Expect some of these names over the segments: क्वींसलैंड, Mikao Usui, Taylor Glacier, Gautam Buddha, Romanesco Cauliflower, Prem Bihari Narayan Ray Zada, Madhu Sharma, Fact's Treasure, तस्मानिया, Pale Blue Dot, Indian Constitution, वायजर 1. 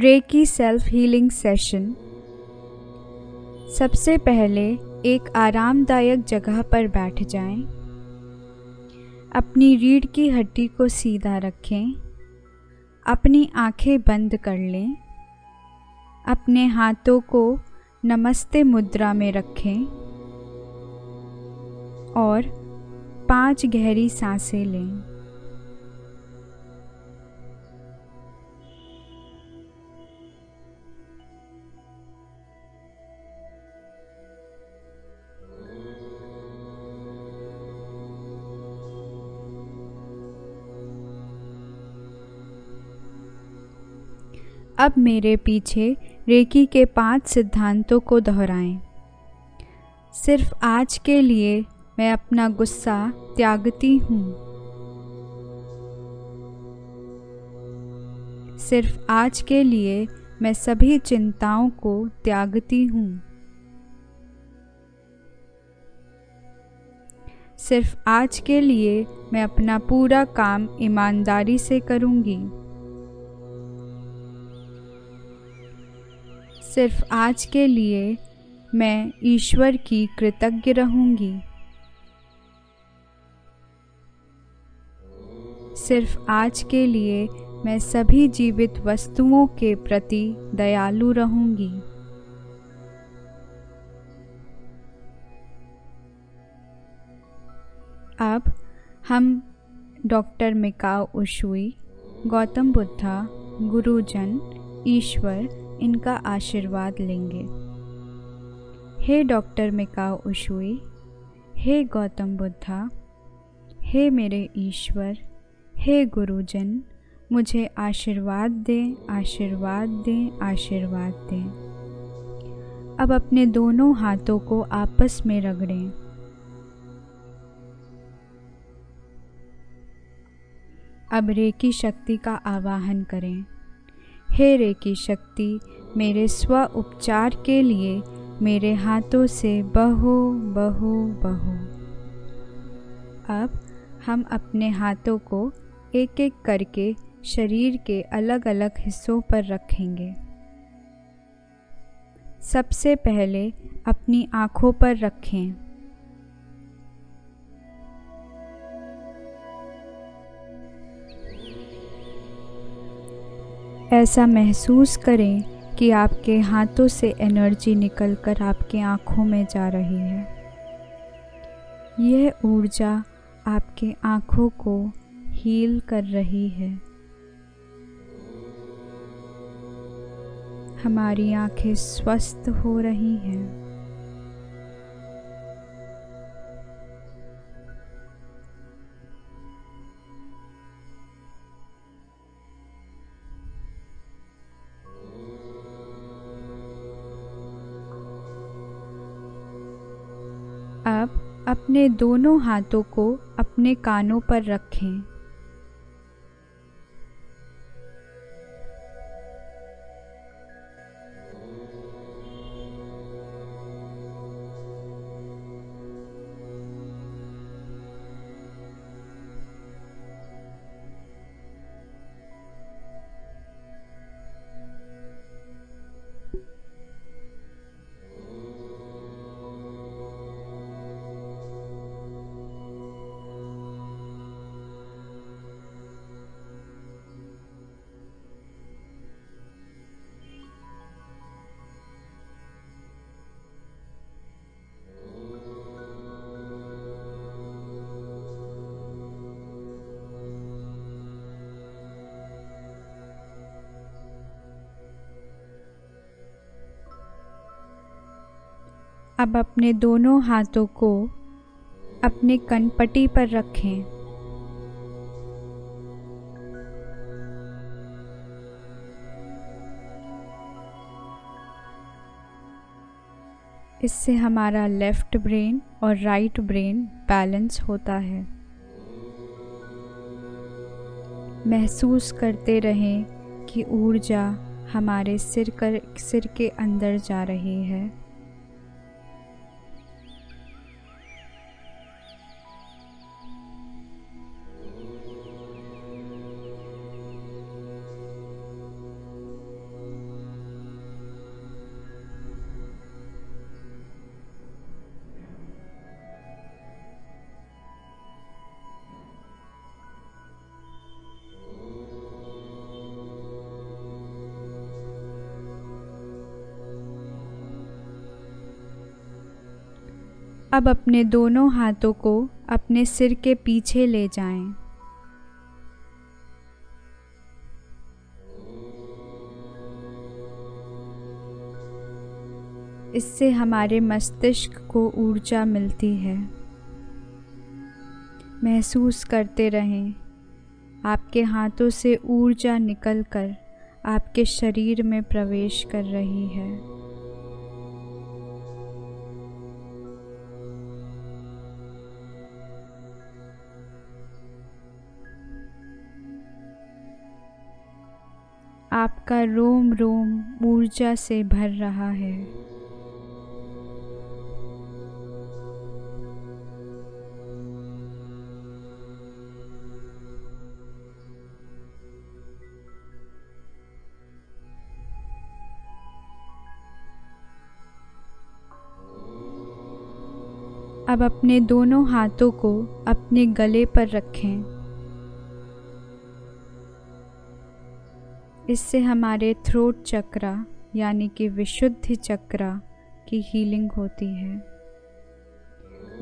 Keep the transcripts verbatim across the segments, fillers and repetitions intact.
Recce self healing session. सबसे पहले एक आरामदायक जगह पर बैठ जाएं। अपनी रीढ़ की हड्डी को सीधा रखें। अपनी आंखें बंद कर लें। अपने हाथों को नमस्ते मुद्रा में रखें और पांच गहरी सांसें लें। अब मेरे पीछे रेकी के पांच सिद्धांतों को दोहराएं। सिर्फ आज के लिए मैं अपना गुस्सा त्यागती हूँ। सिर्फ आज के लिए मैं सभी चिंताओं को त्यागती हूँ। सिर्फ आज के लिए मैं अपना पूरा काम ईमानदारी से करूँगी। सिर्फ आज के लिए मैं ईश्वर की कृतज्ञ रहूंगी। सिर्फ आज के लिए मैं सभी जीवित वस्तुओं के प्रति दयालु रहूंगी। अब हम doctor Mikao Usui, Gautam Buddha, गुरुजन, ईश्वर इनका आशीर्वाद लेंगे। हे डॉक्टर मिकाओ उसुई, हे गौतम बुद्धा, हे मेरे ईश्वर, हे गुरुजन, मुझे आशीर्वाद दें, आशीर्वाद दें, आशीर्वाद दें। अब अपने दोनों हाथों को आपस में रगड़ें। अब रेकी शक्ति का आवाहन करें। हे रेकी शक्ति, मेरे स्व उपचार के लिए मेरे हाथों से बहो बहो बहो। अब हम अपने हाथों को एक एक करके शरीर के अलग अलग हिस्सों पर रखेंगे। सबसे पहले अपनी आँखों पर रखें। ऐसा महसूस करें कि आपके हाथों से एनर्जी निकलकर आपके आँखों में जा रही है। यह ऊर्जा आपके आँखों को हील कर रही है। हमारी आँखें स्वस्थ हो रही हैं। अब अपने दोनों हाथों को अपने कानों पर रखें। अब अपने दोनों हाथों को अपने कनपट्टी पर रखें। इससे हमारा लेफ्ट ब्रेन और राइट ब्रेन बैलेंस होता है। महसूस करते रहें कि ऊर्जा हमारे सिर कर सिर के अंदर जा रही है। अब अपने दोनों हाथों को अपने सिर के पीछे ले जाएं। इससे हमारे मस्तिष्क को ऊर्जा मिलती है। महसूस करते रहें, आपके हाथों से ऊर्जा निकलकर आपके शरीर में प्रवेश कर रही है। आपका रोम रोम ऊर्जा से भर रहा है। अब अपने दोनों हाथों को अपने गले पर रखें। इससे हमारे थ्रोट चक्रा यानी कि विशुद्धि चक्रा की हीलिंग होती है।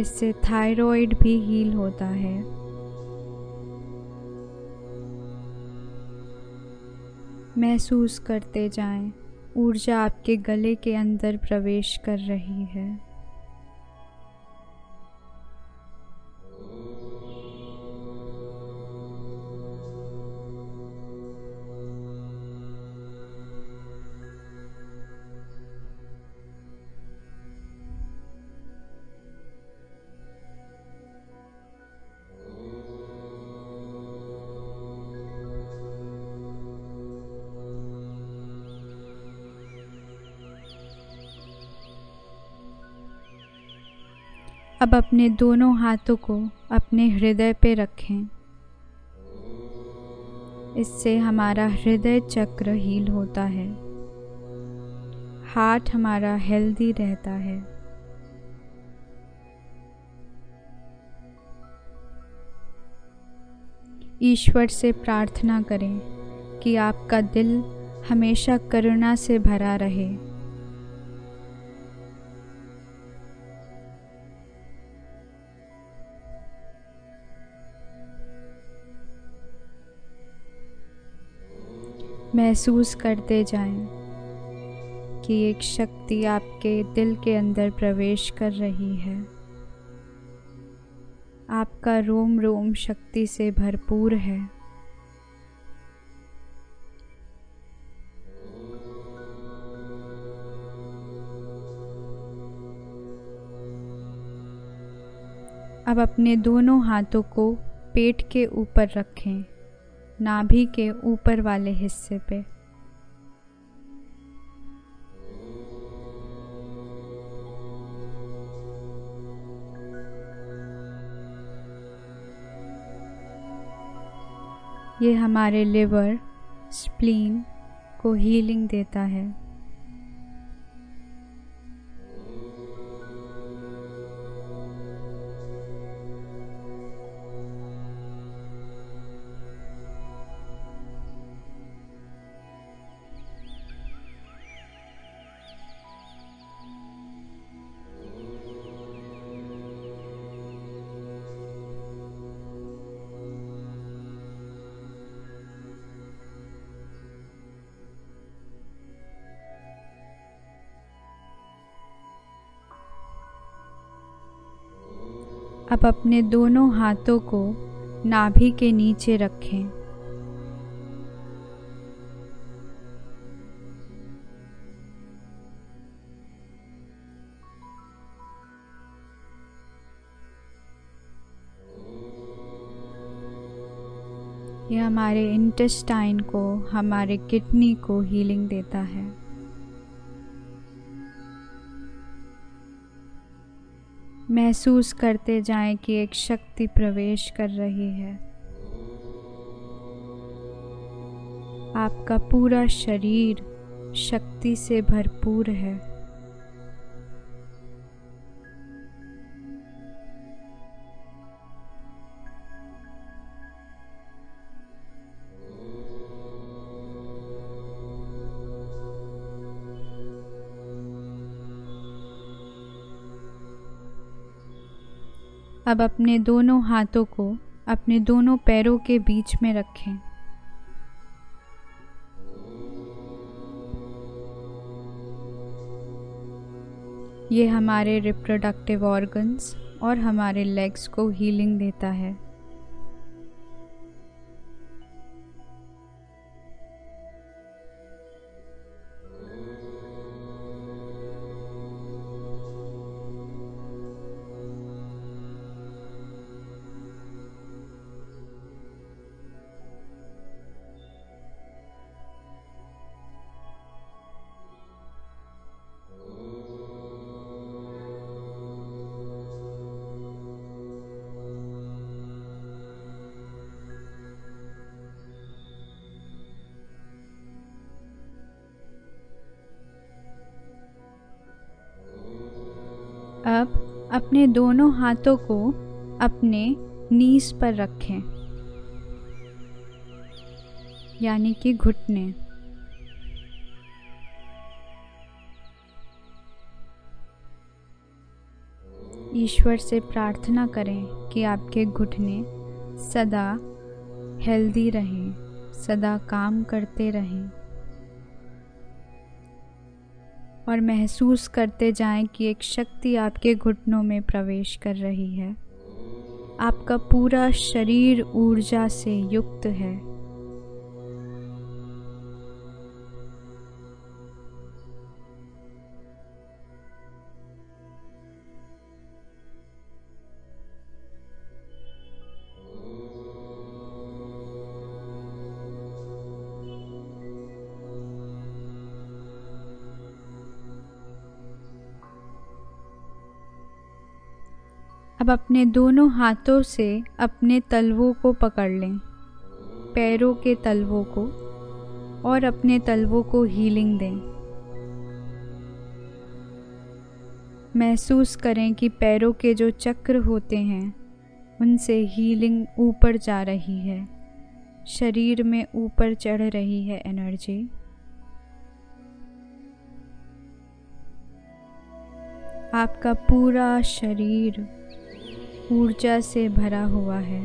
इससे थायराइड भी हील होता है। महसूस करते जाएं, ऊर्जा आपके गले के अंदर प्रवेश कर रही है। अब अपने दोनों हाथों को अपने हृदय पे रखें। इससे हमारा हृदय चक्र हील होता है। हार्ट हमारा हेल्दी रहता है। ईश्वर से प्रार्थना करें कि आपका दिल हमेशा करुणा से भरा रहे। महसूस करते जाएं कि एक शक्ति आपके दिल के अंदर प्रवेश कर रही है। आपका रोम रोम शक्ति से भरपूर है। अब अपने दोनों हाथों को पेट के ऊपर रखें, नाभि के ऊपर वाले हिस्से पे। ये हमारे लिवर, स्प्लीन को हीलिंग देता है। अब अपने दोनों हाथों को नाभि के नीचे रखें। यह हमारे इंटेस्टाइन को, हमारे किडनी को हीलिंग देता है। महसूस करते जाएं कि एक शक्ति प्रवेश कर रही है। आपका पूरा शरीर शक्ति से भरपूर है। अब अपने दोनों हाथों को अपने दोनों पैरों के बीच में रखें। ये हमारे रिप्रोडक्टिव ऑर्गन्स और हमारे लेग्स को हीलिंग देता है। अब अपने दोनों हाथों को अपने नीज पर रखें, यानी कि घुटने। ईश्वर से प्रार्थना करें कि आपके घुटने सदा हेल्दी रहें, सदा काम करते रहें, और महसूस करते जाएं कि एक शक्ति आपके घुटनों में प्रवेश कर रही है। आपका पूरा शरीर ऊर्जा से युक्त है। अब अपने दोनों हाथों से अपने तलवों को पकड़ लें, पैरों के तलवों को, और अपने तलवों को हीलिंग दें। महसूस करें कि पैरों के जो चक्र होते हैं उनसे हीलिंग ऊपर जा रही है, शरीर में ऊपर चढ़ रही है एनर्जी। आपका पूरा शरीर ऊर्जा से भरा हुआ है।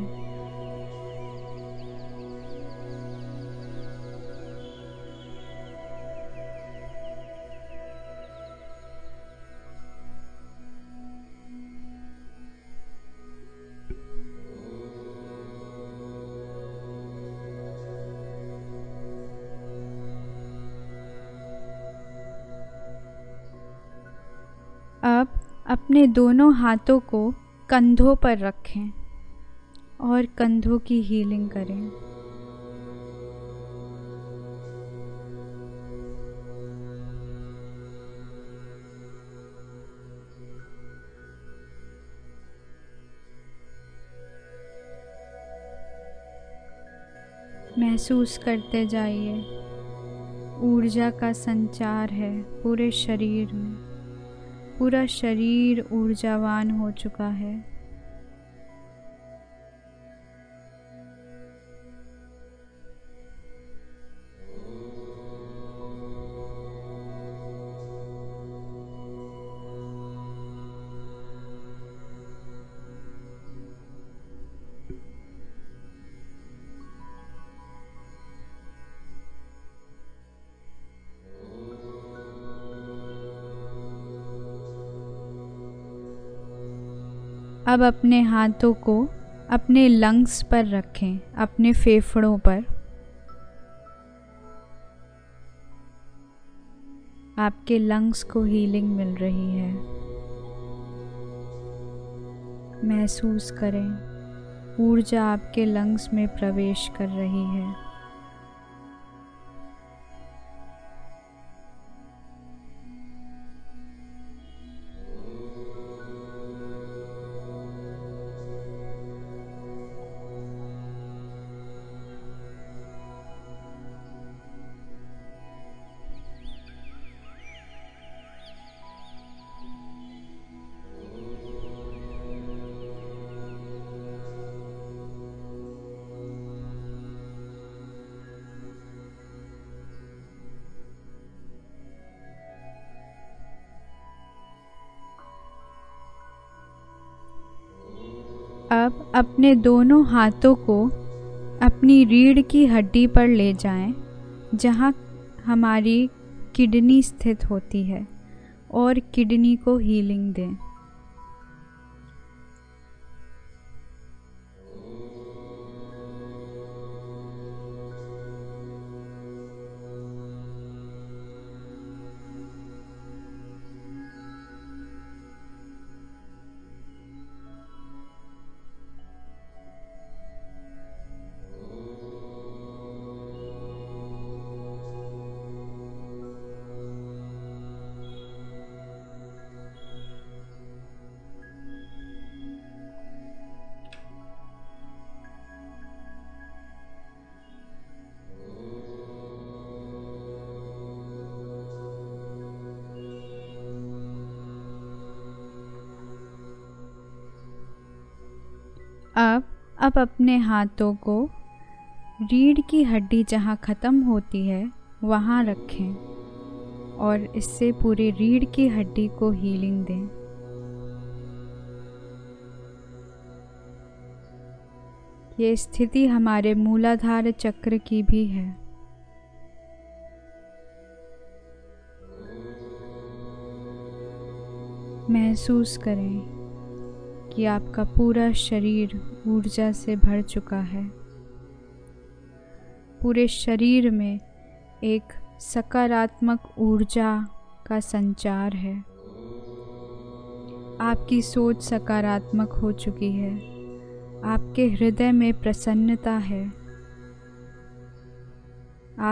अब अपने दोनों हाथों को कंधों पर रखें और कंधों की हीलिंग करें। महसूस करते जाइए, ऊर्जा का संचार है पूरे शरीर में। पूरा शरीर ऊर्जावान हो चुका है। अब अपने हाथों को अपने लंग्स पर रखें, अपने फेफड़ों पर। आपके लंग्स को हीलिंग मिल रही है। महसूस करें, ऊर्जा आपके लंग्स में प्रवेश कर रही है। अब अपने दोनों हाथों को अपनी रीढ़ की हड्डी पर ले जाएं, जहां हमारी किडनी स्थित होती है, और किडनी को हीलिंग दें। अब अब अपने हाथों को रीढ़ की हड्डी जहाँ ख़त्म होती है वहाँ रखें और इससे पूरे रीढ़ की हड्डी को हीलिंग दें। ये स्थिति हमारे मूलाधार चक्र की भी है। महसूस करें कि आपका पूरा शरीर ऊर्जा से भर चुका है। पूरे शरीर में एक सकारात्मक ऊर्जा का संचार है। आपकी सोच सकारात्मक हो चुकी है। आपके हृदय में प्रसन्नता है।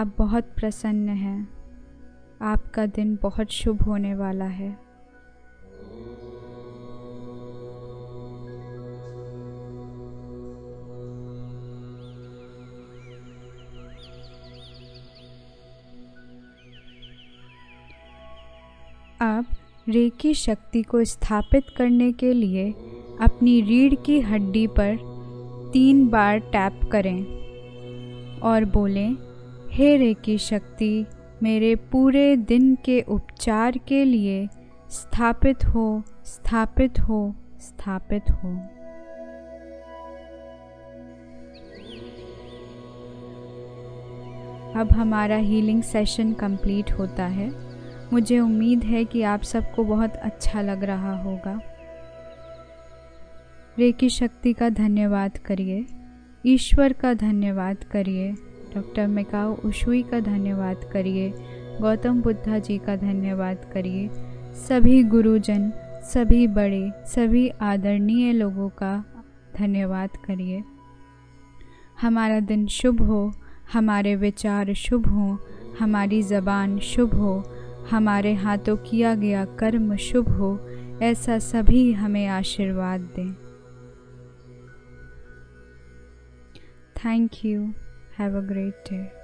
आप बहुत प्रसन्न हैं। आपका दिन बहुत शुभ होने वाला है। आप रेकी शक्ति को स्थापित करने के लिए अपनी रीढ़ की हड्डी पर तीन बार टैप करें और बोलें, हे रेकी शक्ति, मेरे पूरे दिन के उपचार के लिए स्थापित हो, स्थापित हो, स्थापित हो। अब हमारा हीलिंग सेशन कंप्लीट होता है। मुझे उम्मीद है कि आप सबको बहुत अच्छा लग रहा होगा। रेकी शक्ति का धन्यवाद करिए, ईश्वर का धन्यवाद करिए, डॉक्टर मिकाओ उशुई का धन्यवाद करिए, गौतम बुद्धा जी का धन्यवाद करिए, सभी गुरुजन, सभी बड़े, सभी आदरणीय लोगों का धन्यवाद करिए। हमारा दिन शुभ हो, हमारे विचार शुभ हों, हमारी ज़बान शुभ हो, हमारे हाथों किया गया कर्म शुभ हो, ऐसा सभी हमें आशीर्वाद दें। Thank you. Have a great day.